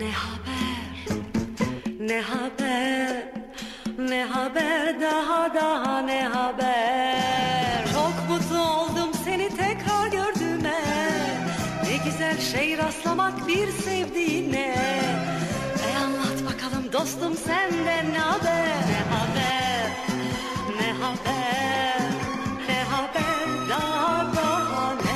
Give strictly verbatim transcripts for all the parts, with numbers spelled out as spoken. Ne haber, ne haber, ne haber, daha daha ne haber. Çok mutlu oldum seni tekrar gördüğüme. Ne güzel şey rastlamak bir sevdiğine. E anlat bakalım dostum senden ne haber? Ne haber, ne haber, ne haber, daha daha ne haber.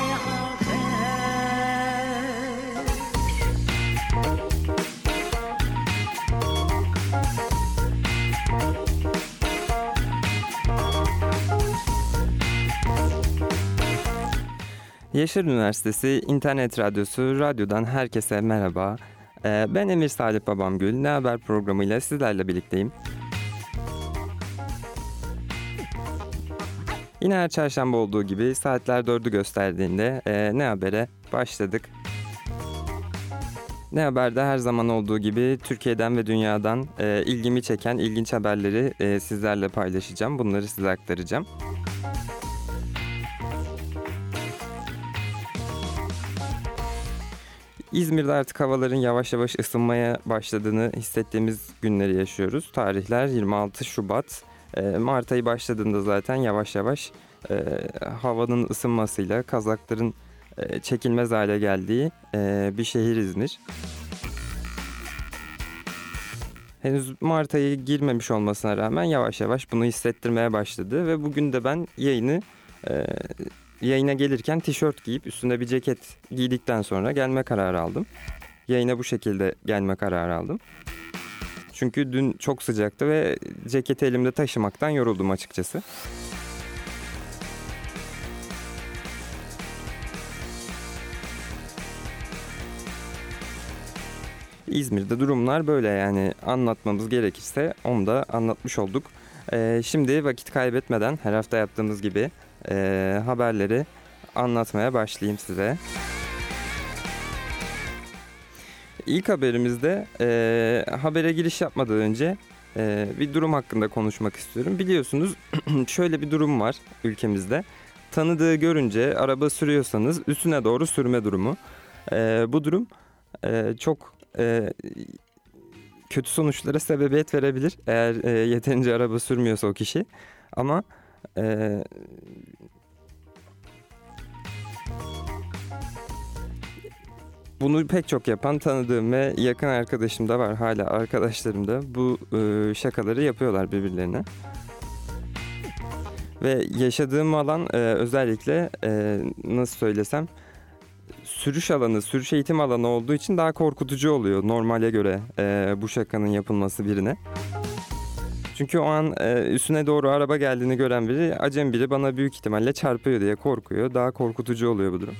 Yeşil Üniversitesi İnternet Radyosu radyodan herkese merhaba. Ben Emir Salih Babamgül, Ne Haber programıyla sizlerle birlikteyim. Yine her çarşamba olduğu gibi saatler dördü gösterdiğinde e, Ne Haber'e başladık. Ne Haber'de her zaman olduğu gibi Türkiye'den ve dünyadan e, ilgimi çeken ilginç haberleri e, sizlerle paylaşacağım. Bunları size aktaracağım. İzmir'de artık havaların yavaş yavaş ısınmaya başladığını hissettiğimiz günleri yaşıyoruz. Tarihler yirmi altı Şubat. Mart ayı başladığında zaten yavaş yavaş e, havanın ısınmasıyla kazakların e, çekilmez hale geldiği e, bir şehir İzmir. Henüz Mart ayı girmemiş olmasına rağmen yavaş yavaş bunu hissettirmeye başladı ve bugün de ben yayını e, yayına gelirken tişört giyip üstüne bir ceket giydikten sonra gelme kararı aldım. Yayına bu şekilde gelme kararı aldım. Çünkü dün çok sıcaktı ve ceketi elimde taşımaktan yoruldum açıkçası. İzmir'de durumlar böyle, yani anlatmamız gerekirse onu da anlatmış olduk. Ee, şimdi vakit kaybetmeden her hafta yaptığımız gibi e, haberleri anlatmaya başlayayım size. İlk haberimizde e, habere giriş yapmadan önce e, bir durum hakkında konuşmak istiyorum. Biliyorsunuz şöyle bir durum var ülkemizde. Tanıdığı görünce araba sürüyorsanız üstüne doğru sürme durumu. E, bu durum e, çok e, kötü sonuçlara sebebiyet verebilir. Eğer e, yeterince araba sürmüyorsa o kişi. Ama... E, Bunu pek çok yapan tanıdığım ve yakın arkadaşım da var, hala arkadaşlarım da bu e, şakaları yapıyorlar birbirlerine. Ve yaşadığım alan e, özellikle e, nasıl söylesem sürüş alanı, sürüş eğitim alanı olduğu için daha korkutucu oluyor normale göre e, bu şakanın yapılması birine. Çünkü o an e, üstüne doğru araba geldiğini gören biri, acem biri bana büyük ihtimalle çarpıyor diye korkuyor. Daha korkutucu oluyor bu durum.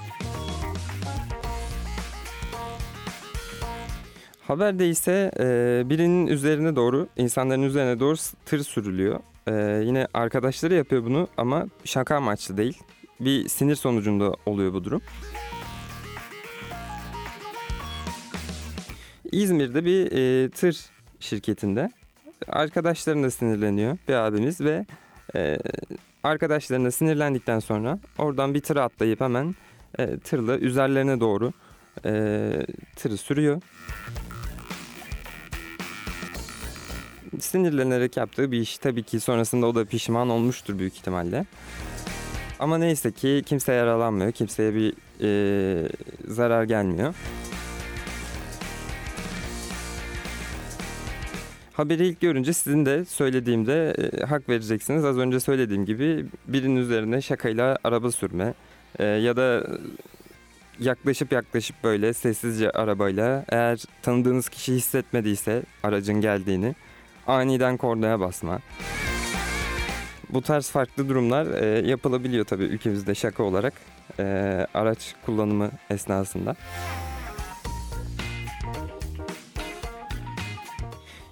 Haberde ise e, birinin üzerine doğru, insanların üzerine doğru tır sürülüyor. E, yine arkadaşları yapıyor bunu ama şaka amaçlı değil. Bir sinir sonucunda oluyor bu durum. İzmir'de bir e, tır şirketinde arkadaşlarına sinirleniyor bir abimiz ve e, arkadaşlarına sinirlendikten sonra oradan bir tıra atlayıp hemen e, tırla üzerlerine doğru e, tırı sürüyor. Sinirlenerek yaptığı bir iş. Tabii ki sonrasında o da pişman olmuştur büyük ihtimalle. Ama neyse ki kimse yaralanmıyor. Kimseye bir e, zarar gelmiyor. Haberi ilk görünce sizin de söylediğimde e, hak vereceksiniz. Az önce söylediğim gibi birinin üzerine şakayla araba sürme e, ya da yaklaşıp yaklaşıp böyle sessizce arabayla, eğer tanıdığınız kişi hissetmediyse aracın geldiğini, aniden kornaya basma. Bu tarz farklı durumlar e, yapılabiliyor tabii ülkemizde şaka olarak e, araç kullanımı esnasında.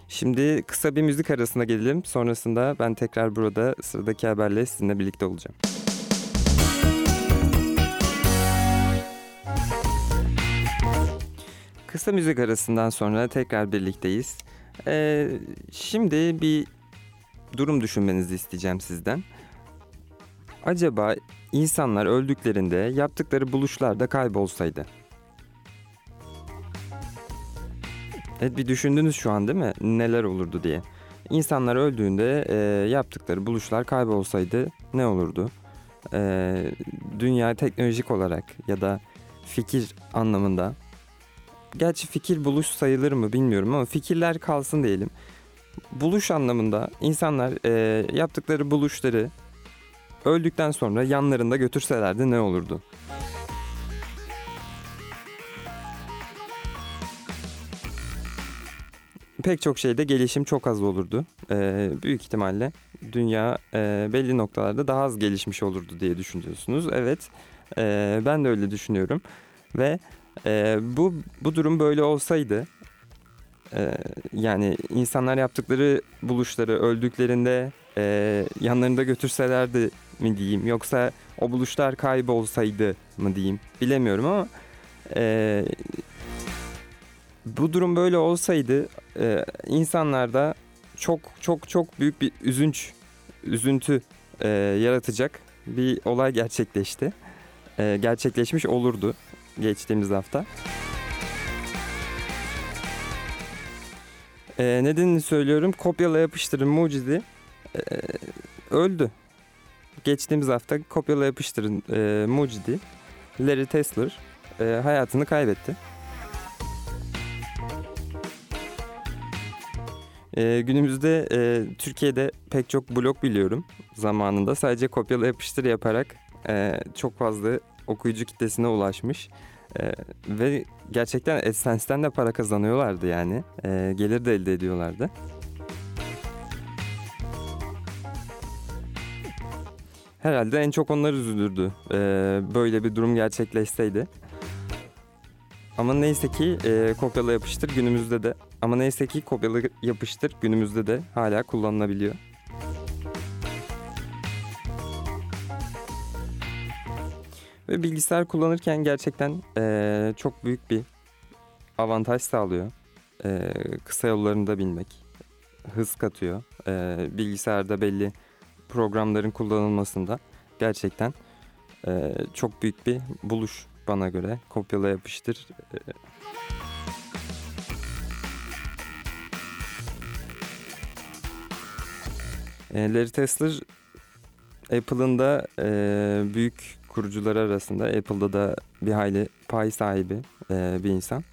Şimdi kısa bir müzik arasına gelelim. Sonrasında ben tekrar burada sıradaki haberle sizinle birlikte olacağım. Kısa müzik arasından sonra tekrar birlikteyiz. Ee, şimdi bir durum düşünmenizi isteyeceğim sizden. Acaba insanlar öldüklerinde yaptıkları buluşlar da kaybolsaydı? Evet, bir düşündünüz şu an değil mi? Neler olurdu diye. İnsanlar öldüğünde e, yaptıkları buluşlar kaybolsaydı ne olurdu? E, dünya teknolojik olarak ya da fikir anlamında. Gerçi fikir buluş sayılır mı bilmiyorum ama fikirler kalsın diyelim. Buluş anlamında insanlar e, yaptıkları buluşları öldükten sonra yanlarında götürselerdi ne olurdu? Pek çok şeyde gelişim çok az olurdu. Ee, büyük ihtimalle dünya e, belli noktalarda daha az gelişmiş olurdu diye düşünüyorsunuz. Evet, e, ben de öyle düşünüyorum. Ve e, bu bu durum böyle olsaydı, e, yani insanlar yaptıkları buluşları öldüklerinde e, yanlarında götürselerdi mi diyeyim, yoksa o buluşlar kaybolsaydı mı diyeyim, bilemiyorum ama... E, bu durum böyle olsaydı e, insanlarda çok çok çok büyük bir üzünç, üzüntü e, yaratacak bir olay gerçekleşti. E, gerçekleşmiş olurdu geçtiğimiz hafta. E, nedenini söylüyorum. Kopyala yapıştırın mucidi e, öldü. Geçtiğimiz hafta kopyala yapıştırın e, mucidi Larry Tesler e, hayatını kaybetti. Ee, günümüzde e, Türkiye'de pek çok blog biliyorum zamanında. Sadece kopyala yapıştır yaparak e, çok fazla okuyucu kitlesine ulaşmış. E, ve gerçekten AdSense'den de para kazanıyorlardı yani. E, gelir de elde ediyorlardı. Herhalde en çok onlar üzülürdü e, böyle bir durum gerçekleşseydi. Ama neyse ki e, kopyala yapıştır günümüzde de ama neyse ki kopyala yapıştır günümüzde de hala kullanılabiliyor. Ve bilgisayar kullanırken gerçekten e, çok büyük bir avantaj sağlıyor. E, kısa yollarını da bilmek, hız katıyor. E, bilgisayarda belli programların kullanılmasında gerçekten e, çok büyük bir buluş. Bana göre kopyala yapıştır. E, Larry Tesler Apple'ın da e, büyük kurucuları arasında, Apple'da da bir hayli pay sahibi e, bir insan.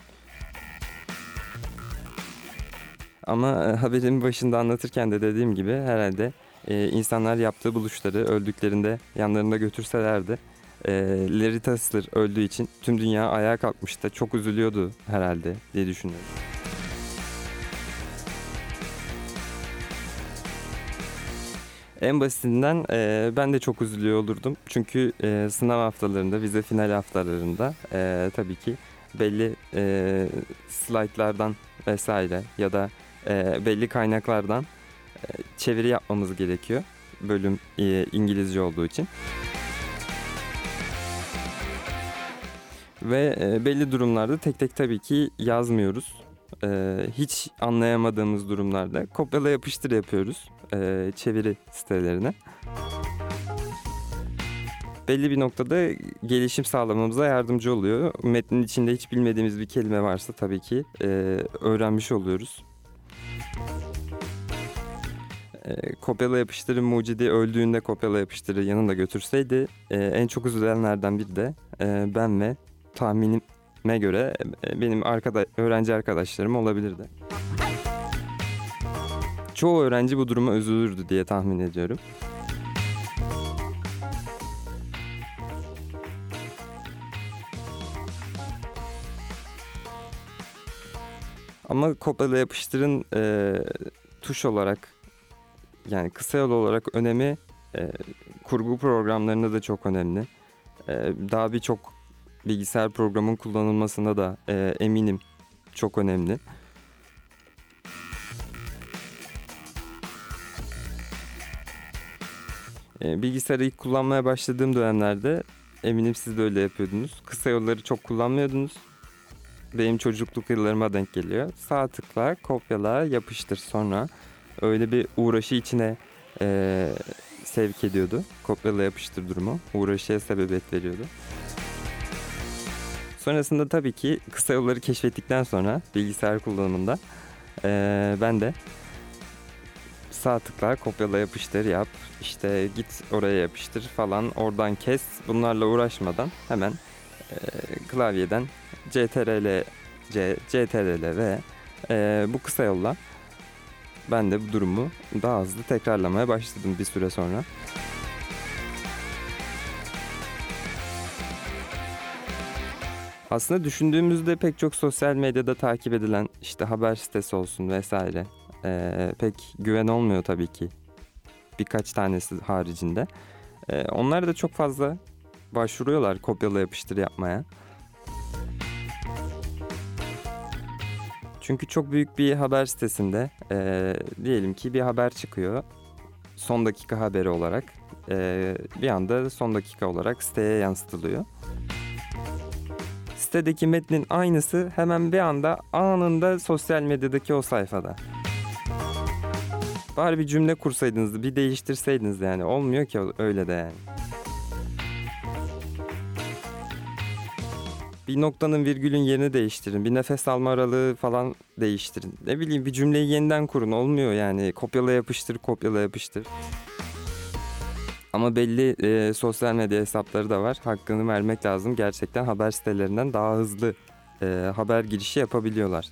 Ama e, haberin başında anlatırken de dediğim gibi herhalde e, insanlar yaptığı buluşları öldüklerinde yanlarında götürselerdi. E, Larry Tesler öldüğü için tüm dünya ayağa kalkmıştı. Çok üzülüyordu herhalde diye düşünüyorum. En basitinden e, ben de çok üzülüyor olurdum. Çünkü e, sınav haftalarında, vize final haftalarında e, tabii ki belli e, slaytlardan vesaire ya da e, belli kaynaklardan e, çeviri yapmamız gerekiyor. Bölüm e, İngilizce olduğu için. Ve belli durumlarda tek tek tabii ki yazmıyoruz. Ee, hiç anlayamadığımız durumlarda kopyala yapıştır yapıyoruz ee, çeviri sitelerine. Belli bir noktada gelişim sağlamamıza yardımcı oluyor. Metnin içinde hiç bilmediğimiz bir kelime varsa tabii ki e, öğrenmiş oluyoruz. E, kopyala yapıştırı mucidi öldüğünde kopyala yapıştırı yanında götürseydi e, en çok üzülenlerden biri de e, ben ve tahminime göre benim arkadaş, öğrenci arkadaşlarım olabilirdi. Çoğu öğrenci bu duruma üzülürdü diye tahmin ediyorum. Ama kopyala yapıştırın e, tuş olarak, yani kısa yol olarak önemi e, kurgu programlarında da çok önemli. E, daha birçok bilgisayar programının kullanılmasında da e, eminim çok önemli. E, bilgisayarı ilk kullanmaya başladığım dönemlerde eminim siz de öyle yapıyordunuz. Kısa yolları çok kullanmıyordunuz. Benim çocukluk yıllarıma denk geliyor. Sağ tıkla, kopyala, yapıştır. Sonra öyle bir uğraşı içine e, sevk ediyordu. Kopyala yapıştır durumu uğraşıya sebebiyet veriyordu. Sonrasında tabii ki kısa yolları keşfettikten sonra bilgisayar kullanımında ee, ben de sağ tıkla, kopyala, yapıştır, yap, işte git oraya yapıştır falan, oradan kes, bunlarla uğraşmadan hemen e, klavyeden CTRL, C, CTRL ve e, bu kısa yolla ben de bu durumu daha hızlı tekrarlamaya başladım bir süre sonra. Aslında düşündüğümüzde pek çok sosyal medyada takip edilen işte haber sitesi olsun vesaire ee, pek güven olmuyor tabii ki, birkaç tanesi haricinde. Ee, onlar da çok fazla başvuruyorlar kopyala yapıştır yapmaya. Çünkü çok büyük bir haber sitesinde ee, diyelim ki bir haber çıkıyor son dakika haberi olarak ee, bir anda son dakika olarak siteye yansıtılıyor. Sitedeki metnin aynısı hemen bir anda anında sosyal medyadaki o sayfada. Bari bir cümle kursaydınız, bir değiştirseydiniz yani. Olmuyor ki öyle de yani. Bir noktanın virgülün yerini değiştirin, bir nefes alma aralığı falan değiştirin. Ne bileyim, bir cümleyi yeniden kurun, olmuyor yani. Kopyala yapıştır, kopyala yapıştır. Ama belli e, sosyal medya hesapları da var. Hakkını vermek lazım. Gerçekten haber sitelerinden daha hızlı e, haber girişi yapabiliyorlar.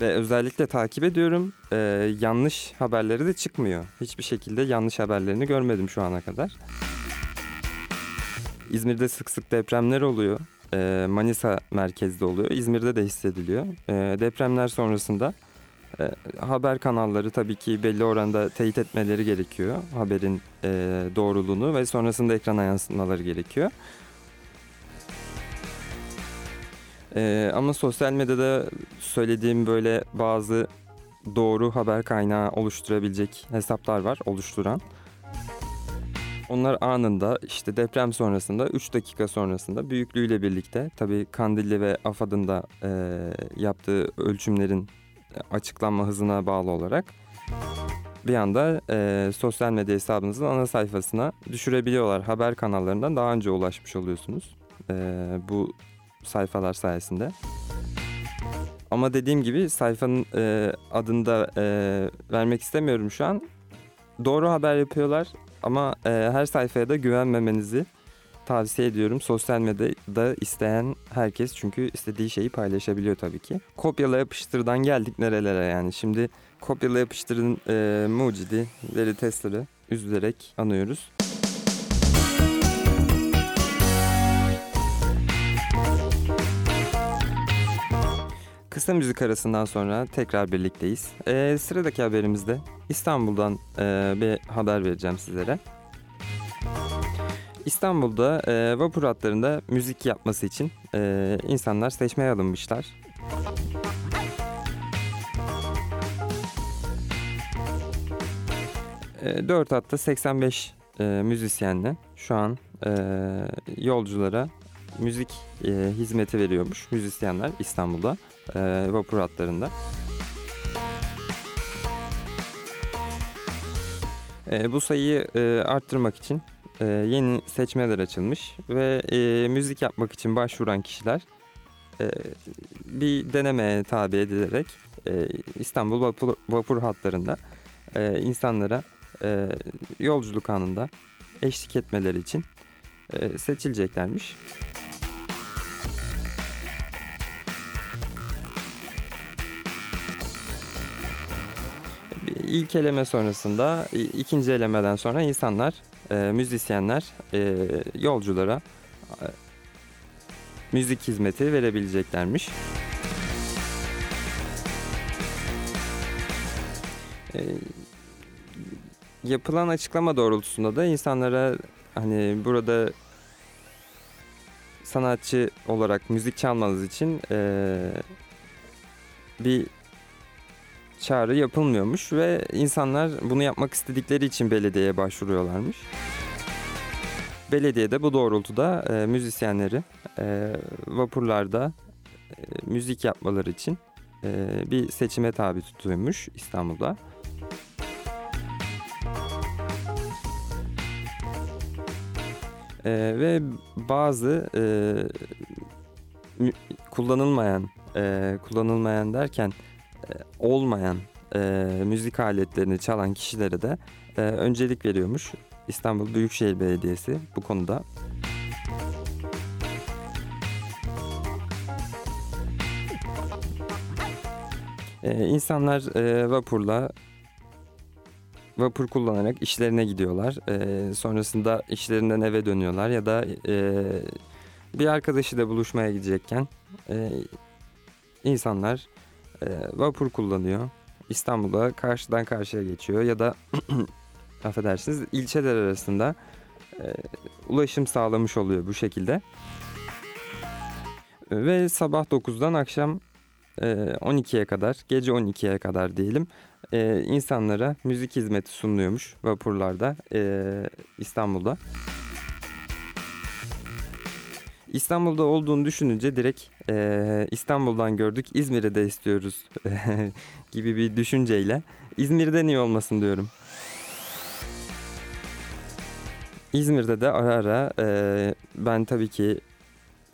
Ve özellikle takip ediyorum. E, yanlış haberleri de çıkmıyor. Hiçbir şekilde yanlış haberlerini görmedim şu ana kadar. İzmir'de sık sık depremler oluyor. E, Manisa merkezde oluyor. İzmir'de de hissediliyor. E, depremler sonrasında E, haber kanalları tabii ki belli oranda teyit etmeleri gerekiyor haberin e, doğruluğunu ve sonrasında ekrana yansıtmaları gerekiyor. E, ama sosyal medyada söylediğim böyle bazı doğru haber kaynağı oluşturabilecek hesaplar var, oluşturan. Onlar anında işte deprem sonrasında üç dakika sonrasında büyüklüğüyle birlikte, tabii Kandilli ve AFAD'ın da e, yaptığı ölçümlerin açıklanma hızına bağlı olarak bir anda e, sosyal medya hesabınızın ana sayfasına düşürebiliyorlar. Haber kanallarından daha önce ulaşmış oluyorsunuz e, bu sayfalar sayesinde. Ama dediğim gibi sayfanın e, adını da e, vermek istemiyorum şu an. Doğru haber yapıyorlar ama e, her sayfaya da güvenmemenizi tavsiye ediyorum. Sosyal medyada isteyen herkes çünkü istediği şeyi paylaşabiliyor tabii ki. Kopyala yapıştırdan geldik nerelere yani. Şimdi kopyala yapıştırın e, mucidileri, testleri üzülerek anıyoruz. Kısa müzik arasından sonra tekrar birlikteyiz. E, sıradaki haberimizde İstanbul'dan e, bir haber vereceğim sizlere. İstanbul'da e, vapur hatlarında müzik yapması için e, insanlar seçmeye alınmışlar. E, dört hatta seksen beş e, müzisyenle şu an e, yolculara müzik e, hizmeti veriyormuş müzisyenler İstanbul'da e, vapur hatlarında. E, bu sayıyı e, arttırmak için Ee, yeni seçmeler açılmış ve e, müzik yapmak için başvuran kişiler e, bir denemeye tabi edilerek e, İstanbul vapur, vapur hatlarında e, insanlara e, yolculuk anında eşlik etmeleri için e, seçileceklermiş. İlk eleme sonrasında, ikinci elemeden sonra insanlar, E, müzisyenler e, yolculara e, müzik hizmeti verebileceklermiş. E, yapılan açıklama doğrultusunda da insanlara hani burada sanatçı olarak müzik çalmanız için e, bir çağrı yapılmıyormuş ve insanlar bunu yapmak istedikleri için belediyeye başvuruyorlarmış. Belediye de bu doğrultuda e, müzisyenleri e, vapurlarda e, müzik yapmaları için e, bir seçime tabi tutuyormuş İstanbul'da. e, ve bazı e, kullanılmayan e, kullanılmayan derken e, olmayan e, müzik aletlerini çalan kişilere de e, öncelik veriyormuş İstanbul Büyükşehir Belediyesi bu konuda. Ee, insanlar e, vapurla, vapur kullanarak işlerine gidiyorlar. E, sonrasında işlerinden eve dönüyorlar ya da e, bir arkadaşıyla buluşmaya gidecekken e, insanlar e, vapur kullanıyor. İstanbul'a karşıdan karşıya geçiyor ya da affedersiniz ilçeler arasında e, ulaşım sağlamış oluyor bu şekilde. Ve sabah dokuzdan akşam on ikiye kadar, gece on ikiye kadar diyelim, e, insanlara müzik hizmeti sunuluyormuş vapurlarda e, İstanbul'da. İstanbul'da olduğunu düşününce direkt e, İstanbul'dan gördük, İzmir'i de istiyoruz gibi bir düşünceyle İzmir'de niye olmasın diyorum. İzmir'de de ara ara e, ben tabii ki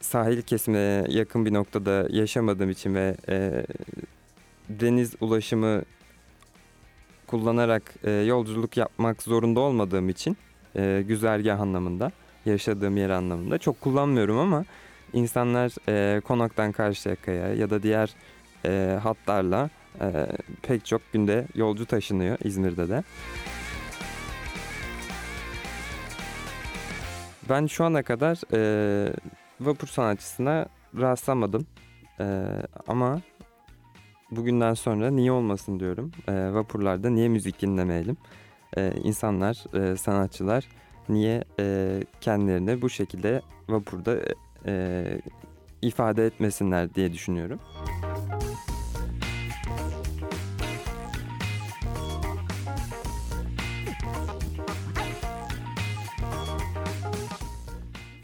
sahil kesimine yakın bir noktada yaşamadığım için ve e, deniz ulaşımı kullanarak e, yolculuk yapmak zorunda olmadığım için e, güzergah anlamında, yaşadığım yer anlamında çok kullanmıyorum ama insanlar e, Konak'tan Karşıyaka'ya ya da diğer e, hatlarla e, pek çok günde yolcu taşınıyor İzmir'de de. Ben şu ana kadar E, vapur sanatçısına rastlamadım ee, ama bugünden sonra niye olmasın diyorum. Ee, vapurlarda niye müzik dinlemeyelim? Ee, insanlar, e, sanatçılar niye e, kendilerini bu şekilde vapurda e, ifade etmesinler diye düşünüyorum.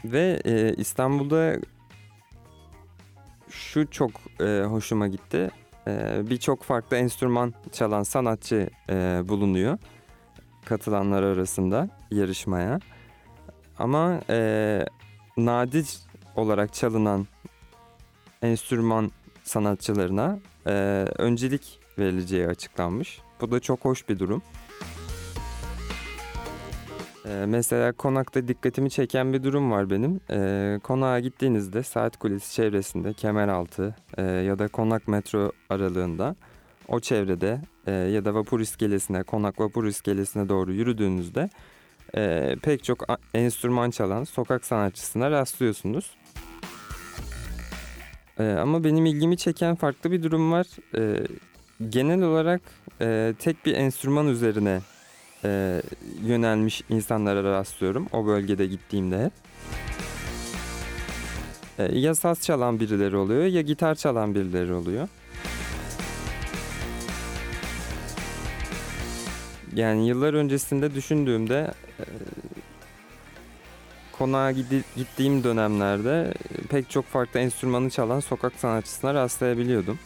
Ve e, İstanbul'da şu çok e, hoşuma gitti. E, Birçok farklı enstrüman çalan sanatçı e, bulunuyor katılanlar arasında yarışmaya. Ama e, nadir olarak çalınan enstrüman sanatçılarına e, öncelik verileceği açıklanmış. Bu da çok hoş bir durum. Mesela Konak'ta dikkatimi çeken bir durum var benim. E, konağa gittiğinizde saat kulesi çevresinde, Kemeraltı e, ya da Konak metro aralığında o çevrede e, ya da vapur iskelesine, Konak vapur iskelesine doğru yürüdüğünüzde e, pek çok a- enstrüman çalan sokak sanatçısına rastlıyorsunuz. E, ama benim ilgimi çeken farklı bir durum var. E, genel olarak e, tek bir enstrüman üzerine E, yönelmiş insanlara rastlıyorum o bölgede gittiğimde hep. E, ya saz çalan birileri oluyor ya gitar çalan birileri oluyor. Yani yıllar öncesinde düşündüğümde e, konağa gidi, gittiğim dönemlerde pek çok farklı enstrümanı çalan sokak sanatçısına rastlayabiliyordum.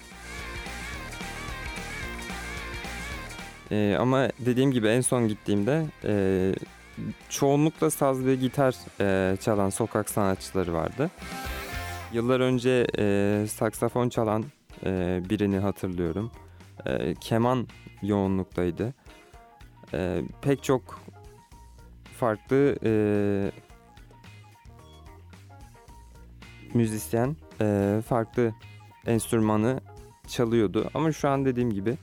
Ee, ama dediğim gibi en son gittiğimde e, çoğunlukla saz ve gitar e, çalan sokak sanatçıları vardı. Yıllar önce e, saksafon çalan e, birini hatırlıyorum. E, keman yoğunluktaydı. E, pek çok farklı e, müzisyen e, farklı enstrümanı çalıyordu. Ama şu an dediğim gibi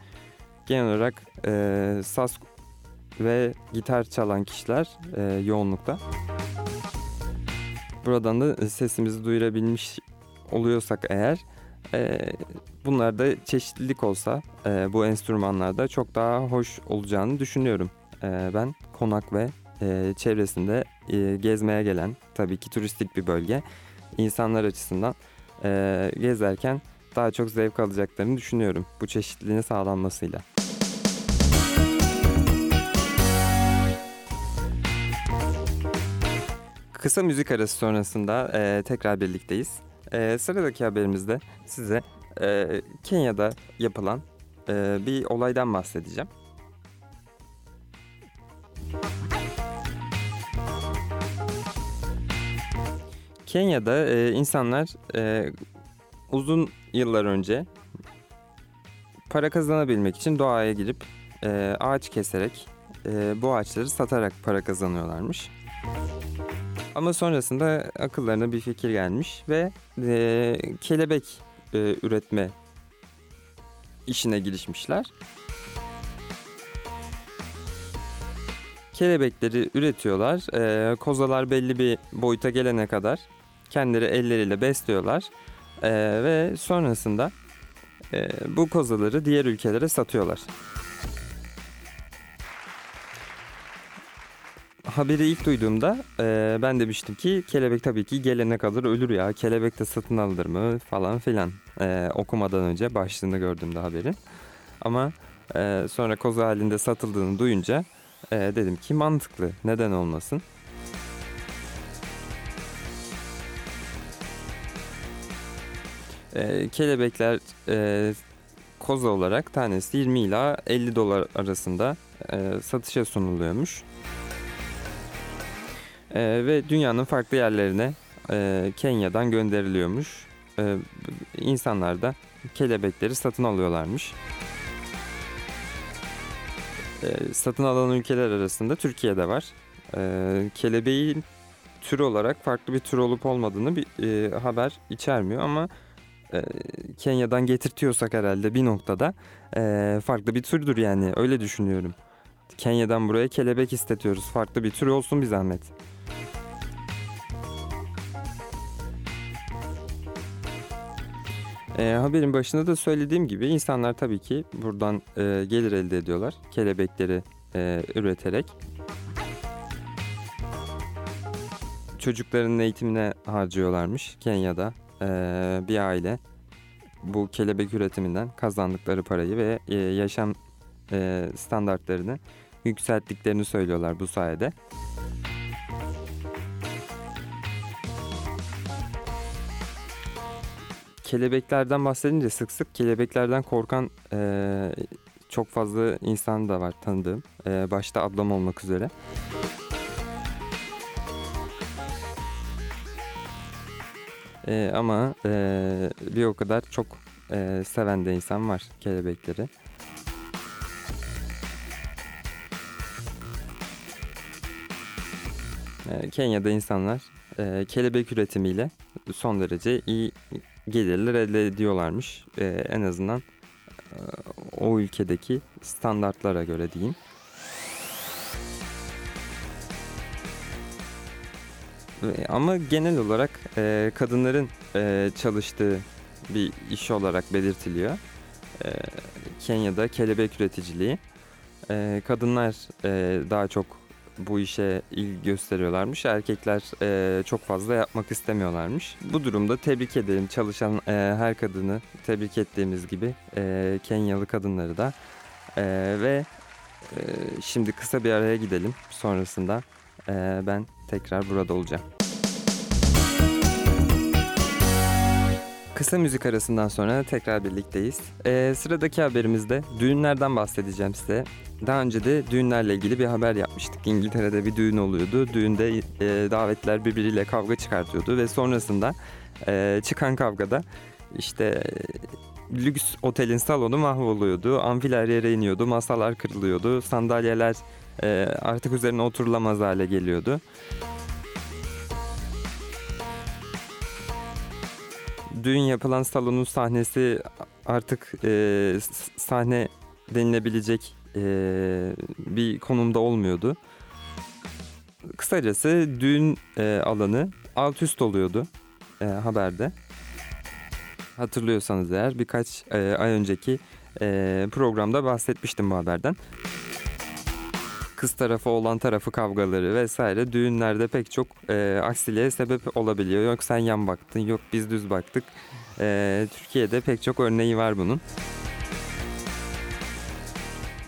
genel olarak e, saz ve gitar çalan kişiler e, yoğunlukta. Buradan da sesimizi duyurabilmiş oluyorsak eğer, e, bunlarda çeşitlilik olsa e, bu enstrümanlarda çok daha hoş olacağını düşünüyorum. E, ben Konak ve e, çevresinde e, gezmeye gelen, tabii ki turistik bir bölge, insanlar açısından e, gezerken daha çok zevk alacaklarını düşünüyorum bu çeşitliliğin sağlanmasıyla. Kısa müzik arası sonrasında e, tekrar birlikteyiz. E, sıradaki haberimizde size e, Kenya'da yapılan e, bir olaydan bahsedeceğim. Kenya'da e, insanlar e, uzun yıllar önce para kazanabilmek için doğaya girip e, ağaç keserek e, bu ağaçları satarak para kazanıyorlarmış. Ama sonrasında akıllarına bir fikir gelmiş ve e, kelebek e, üretme işine girişmişler. Kelebekleri üretiyorlar. E, kozalar belli bir boyuta gelene kadar kendileri elleriyle besliyorlar. E, ve sonrasında e, bu kozaları diğer ülkelere satıyorlar. Haberi ilk duyduğumda e, ben demiştim ki kelebek tabii ki gelene kadar ölür ya. Kelebek de satın alınır mı falan filan. E, okumadan önce başlığını gördüğümde haberi. Ama e, sonra koza halinde satıldığını duyunca E, dedim ki mantıklı, neden olmasın? E, kelebekler e, koza olarak tanesi yirmi ila elli dolar arasında e, satışa sunuluyormuş. E, ve dünyanın farklı yerlerine e, Kenya'dan gönderiliyormuş. E, insanlar da kelebekleri satın alıyorlarmış. E, satın alan ülkeler arasında Türkiye'de var. E, kelebeğin tür olarak farklı bir tür olup olmadığını bir e, haber içermiyor ama e, Kenya'dan getirtiyorsak herhalde bir noktada e, farklı bir türdür yani, öyle düşünüyorum. Kenya'dan buraya kelebek istetiyoruz, farklı bir tür olsun bir zahmet. E, haberin başında da söylediğim gibi insanlar tabii ki buradan e, gelir elde ediyorlar. Kelebekleri e, üreterek. Çocukların eğitimine harcıyorlarmış. Kenya'da e, bir aile bu kelebek üretiminden kazandıkları parayı ve e, yaşam e, standartlarını yükselttiklerini söylüyorlar bu sayede. Kelebeklerden bahsedince sık sık kelebeklerden korkan e, çok fazla insan da var tanıdığım. E, başta ablam olmak üzere. E, ama e, bir o kadar çok e, seven de insan var kelebekleri. E, Kenya'da insanlar e, kelebek üretimiyle son derece iyi gelirler elde ediyorlarmış. Ee, en azından e, o ülkedeki standartlara göre diyeyim. E, ama genel olarak e, kadınların e, çalıştığı bir iş olarak belirtiliyor. E, Kenya'da kelebek üreticiliği. E, kadınlar e, daha çok bu işe ilgi gösteriyorlarmış. Erkekler e, çok fazla yapmak istemiyorlarmış. Bu durumda tebrik edelim. Çalışan e, her kadını tebrik ettiğimiz gibi e, Kenyalı kadınları da. E, ve e, şimdi kısa bir araya gidelim. Sonrasında e, ben tekrar burada olacağım. Kısa müzik arasından sonra tekrar birlikteyiz. E, sıradaki haberimizde düğünlerden bahsedeceğim size. Daha önce de düğünlerle ilgili bir haber yapmıştık. İngiltere'de bir düğün oluyordu. Düğünde e, davetler birbiriyle kavga çıkartıyordu ve sonrasında e, çıkan kavgada işte e, lüks otelin salonu mahvoluyordu. Amfiler yere iniyordu, masalar kırılıyordu, sandalyeler e, artık üzerine oturulamaz hale geliyordu. Düğün yapılan salonun sahnesi artık e, sahne denilebilecek Ee, bir konumda olmuyordu. Kısacası düğün e, alanı alt üst oluyordu e, haberde. Hatırlıyorsanız eğer birkaç e, ay önceki e, programda bahsetmiştim bu haberden. Kız tarafı olan tarafı kavgaları vesaire düğünlerde pek çok e, aksiliğe sebep olabiliyor. Yok sen yan baktın, yok biz düz baktık. E, Türkiye'de pek çok örneği var bunun.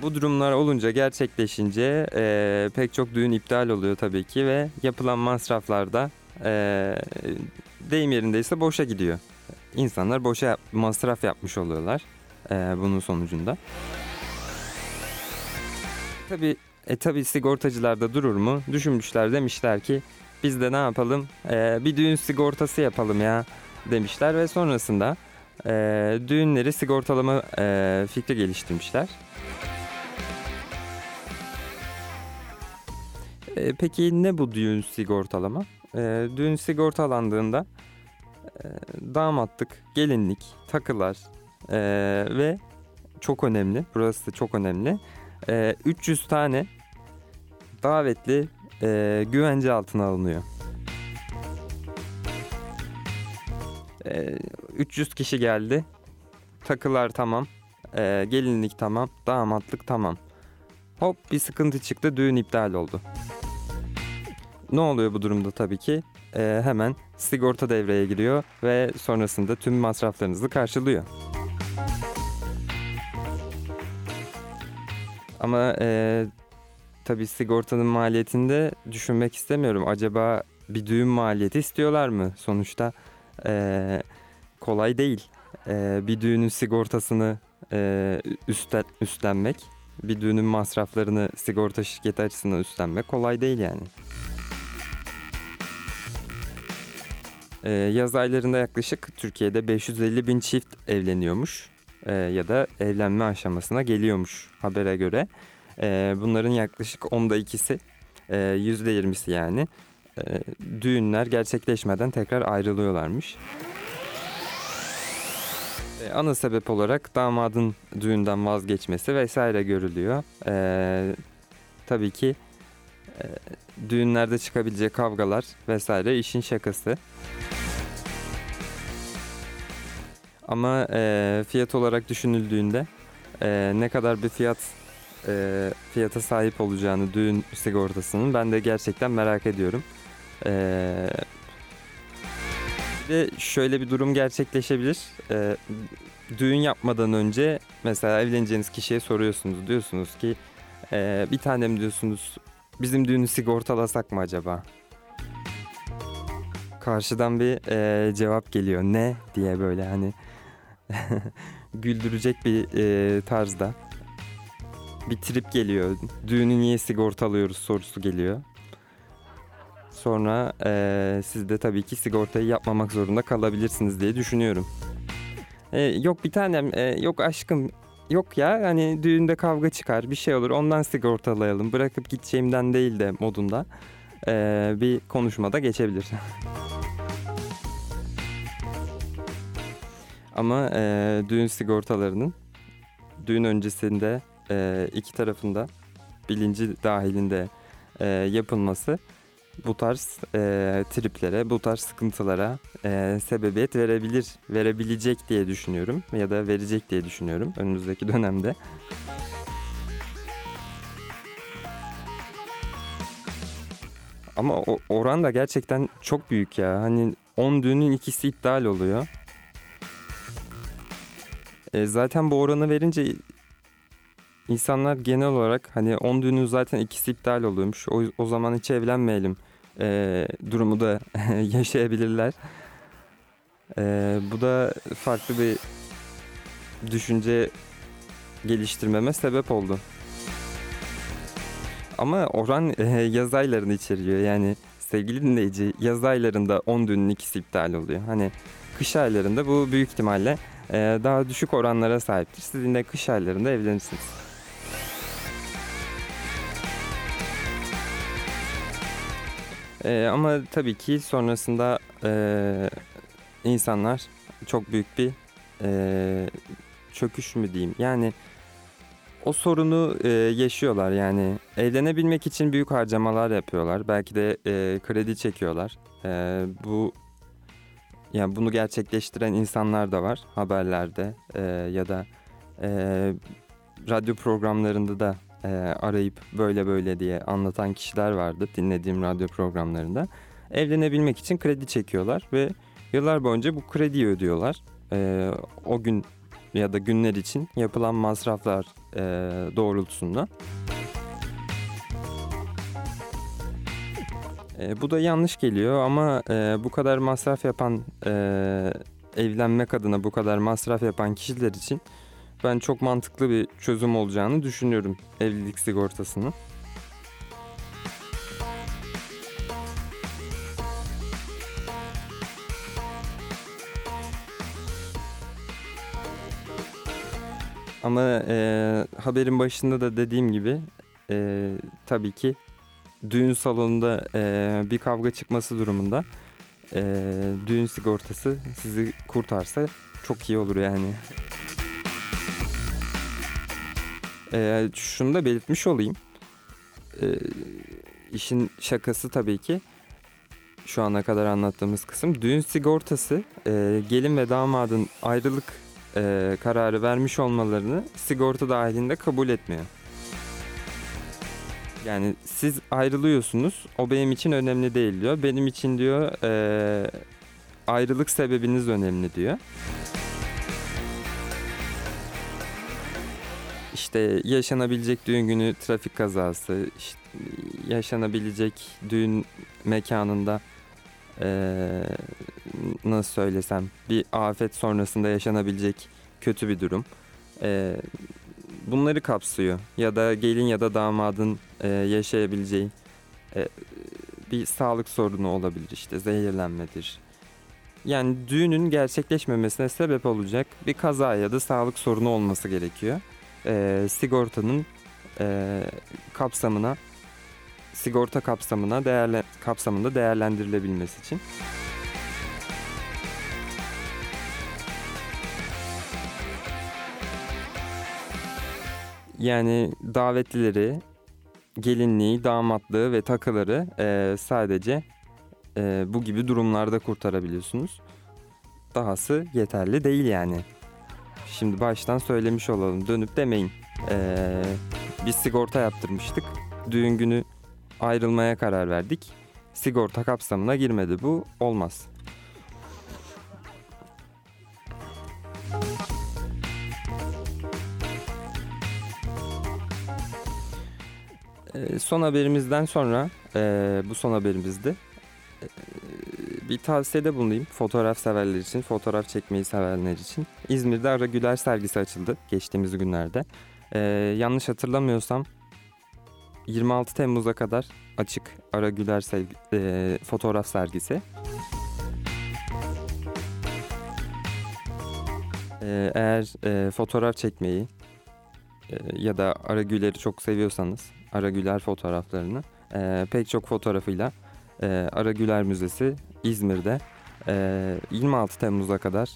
Bu durumlar olunca, gerçekleşince e, pek çok düğün iptal oluyor tabii ki ve yapılan masraflarda e, deyim yerindeyse boşa gidiyor. İnsanlar boşa yap- masraf yapmış oluyorlar e, bunun sonucunda. Tabii, e, tabii sigortacılar da durur mu? Düşünmüşler, demişler ki biz de ne yapalım, ee, bir düğün sigortası yapalım ya demişler ve sonrasında e, düğünleri sigortalama e, fikri geliştirmişler. E, peki ne bu düğün sigortalama? E, düğün sigortalandığında e, damatlık, gelinlik, takılar e, ve çok önemli, burası da çok önemli, e, üç yüz tane davetli e, güvence altına alınıyor. E, üç yüz kişi geldi, takılar tamam, e, gelinlik tamam, damatlık tamam. Hop, bir sıkıntı çıktı, düğün iptal oldu. Ne oluyor bu durumda tabii ki? E, hemen sigorta devreye giriyor ve sonrasında tüm masraflarınızı karşılıyor. Ama e, tabii sigortanın maliyetini de düşünmek istemiyorum. Acaba bir düğün maliyeti istiyorlar mı? Sonuçta e, kolay değil. E, bir düğünün sigortasını e, üstel, üstlenmek, bir düğünün masraflarını sigorta şirketi açısından üstlenmek kolay değil yani. E, yaz aylarında yaklaşık Türkiye'de beş yüz elli bin çift evleniyormuş. E, ya da evlenme aşamasına geliyormuş habere göre. E, bunların yaklaşık onda ikisi, e, yüzde yirmisi yani e, düğünler gerçekleşmeden tekrar ayrılıyorlarmış. E, ana sebep olarak damadın düğünden vazgeçmesi vesaire görülüyor. E, tabii ki e, düğünlerde çıkabilecek kavgalar vesaire işin şakası. Ama e, fiyat olarak düşünüldüğünde e, ne kadar bir fiyat e, fiyata sahip olacağını düğün sigortasının ben de gerçekten merak ediyorum. E, ve şöyle bir durum gerçekleşebilir. E, düğün yapmadan önce mesela evleneceğiniz kişiye soruyorsunuz. Diyorsunuz ki e, bir tanem diyorsunuz, bizim düğünü sigortalasak mı acaba? Karşıdan bir e, cevap geliyor. Ne diye böyle hani... güldürecek bir e, tarzda bir trip geliyor. Düğünü niye sigortalıyoruz sorusu geliyor. Sonra e, siz de tabii ki sigortayı yapmamak zorunda kalabilirsiniz diye düşünüyorum. E, yok bir tanem, e, yok aşkım, yok ya hani düğünde kavga çıkar, bir şey olur, ondan sigortalayalım, bırakıp gideceğimden değil de modunda e, bir konuşmada geçebilir. Ama e, düğün sigortalarının düğün öncesinde e, iki tarafında bilinci dahilinde e, yapılması bu tarz e, triplere, bu tarz sıkıntılara e, sebebiyet verebilir, verebilecek diye düşünüyorum ya da verecek diye düşünüyorum önümüzdeki dönemde. Ama o, oran da gerçekten çok büyük ya. Hani on düğünün ikisi iptal oluyor. Zaten bu oranı verince insanlar genel olarak hani on düğünün zaten ikisi iptal oluyormuş. O, o zaman hiç evlenmeyelim e, durumu da yaşayabilirler. E, bu da farklı bir düşünce geliştirmeme sebep oldu. Ama oran e, yaz aylarını içeriyor. Yani sevgili dinleyici, yaz aylarında on düğünün ikisi iptal oluyor. Hani kış aylarında bu büyük ihtimalle daha düşük oranlara sahiptir. Siz yine kış aylarında evlenirsiniz. Ee, ama tabii ki sonrasında e, insanlar çok büyük bir e, çöküş mü diyeyim? Yani o sorunu e, yaşıyorlar. Yani evlenebilmek için büyük harcamalar yapıyorlar. Belki de e, kredi çekiyorlar. E, bu Yani bunu gerçekleştiren insanlar da var haberlerde e, ya da e, radyo programlarında da e, arayıp böyle böyle diye anlatan kişiler vardı dinlediğim radyo programlarında. Evlenebilmek için kredi çekiyorlar ve yıllar boyunca bu krediyi ödüyorlar. E, o gün ya da günler için yapılan masraflar e, doğrultusunda. E, bu da yanlış geliyor ama e, bu kadar masraf yapan, e, evlenmek adına bu kadar masraf yapan kişiler için ben çok mantıklı bir çözüm olacağını düşünüyorum evlilik sigortasının. Ama e, haberin başında da dediğim gibi e, tabii ki düğün salonunda e, bir kavga çıkması durumunda e, düğün sigortası sizi kurtarsa çok iyi olur yani. E, şunu da belirtmiş olayım. E, işin şakası tabii ki şu ana kadar anlattığımız kısım. Düğün sigortası e, gelin ve damadın ayrılık e, kararı vermiş olmalarını sigorta dahilinde kabul etmiyor. Yani siz ayrılıyorsunuz, o benim için önemli değil diyor. Benim için diyor e, ayrılık sebebiniz önemli diyor. İşte yaşanabilecek düğün günü trafik kazası, işte yaşanabilecek düğün mekanında e, nasıl söylesem bir afet sonrasında yaşanabilecek kötü bir durum. E, bunları kapsıyor. Ya da gelin ya da damadın e, yaşayabileceği e, bir sağlık sorunu olabilir, işte zehirlenmedir. Yani düğünün gerçekleşmemesine sebep olacak bir kaza ya da sağlık sorunu olması gerekiyor. E, sigortanın e, kapsamına sigorta kapsamına değerle, kapsamında değerlendirilebilmesi için. Yani davetlileri, gelinliği, damatlığı ve takıları e, sadece e, bu gibi durumlarda kurtarabiliyorsunuz. Dahası yeterli değil yani. Şimdi baştan söylemiş olalım, dönüp demeyin. Ee, biz sigorta yaptırmıştık, düğün günü ayrılmaya karar verdik, sigorta kapsamına girmedi, bu olmaz. Ee, son haberimizden sonra, e, bu son haberimizdi. E, Bir tavsiyede bulunayım fotoğraf severler için, fotoğraf çekmeyi severler için. İzmir'de Ara Güler sergisi açıldı geçtiğimiz günlerde. Ee, yanlış hatırlamıyorsam yirmi altı Temmuz'a kadar açık Ara Güler sevgi, e, fotoğraf sergisi. Ee, eğer e, fotoğraf çekmeyi e, ya da Ara Güler'i çok seviyorsanız, Ara Güler fotoğraflarını e, pek çok fotoğrafıyla e, Ara Güler Müzesi İzmir'de e, yirmi altı Temmuz'a kadar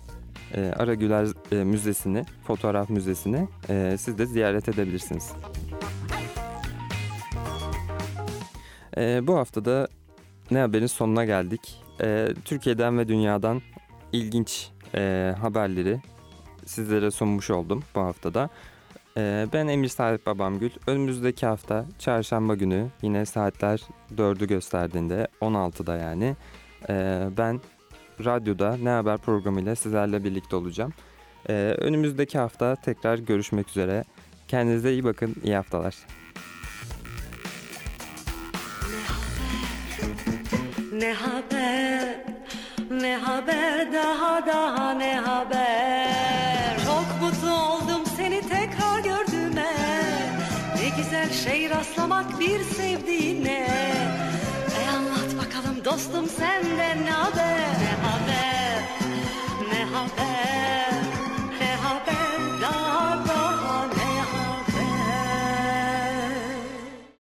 e, Ara Güler e, Müzesi'ni, fotoğraf müzesini e, siz de ziyaret edebilirsiniz. E, bu haftada Ne Haber'in sonuna geldik. E, Türkiye'den ve dünyadan ilginç e, haberleri sizlere sunmuş oldum bu haftada. E, ben Emir Salih Babamgül. Önümüzdeki hafta çarşamba günü yine saatler dördü gösterdiğinde, on altıda yani, ben radyoda Ne Haber programıyla sizlerle birlikte olacağım. Önümüzdeki hafta tekrar görüşmek üzere. Kendinize iyi bakın. İyi haftalar. Ne haber? Ne haber? Daha daha ne haber? Çok mutlu oldum seni tekrar gördüğüme. Ne güzel şey rastlamak bir sevdiğine. Dostum senden ne haber? Ne haber? Ne haber?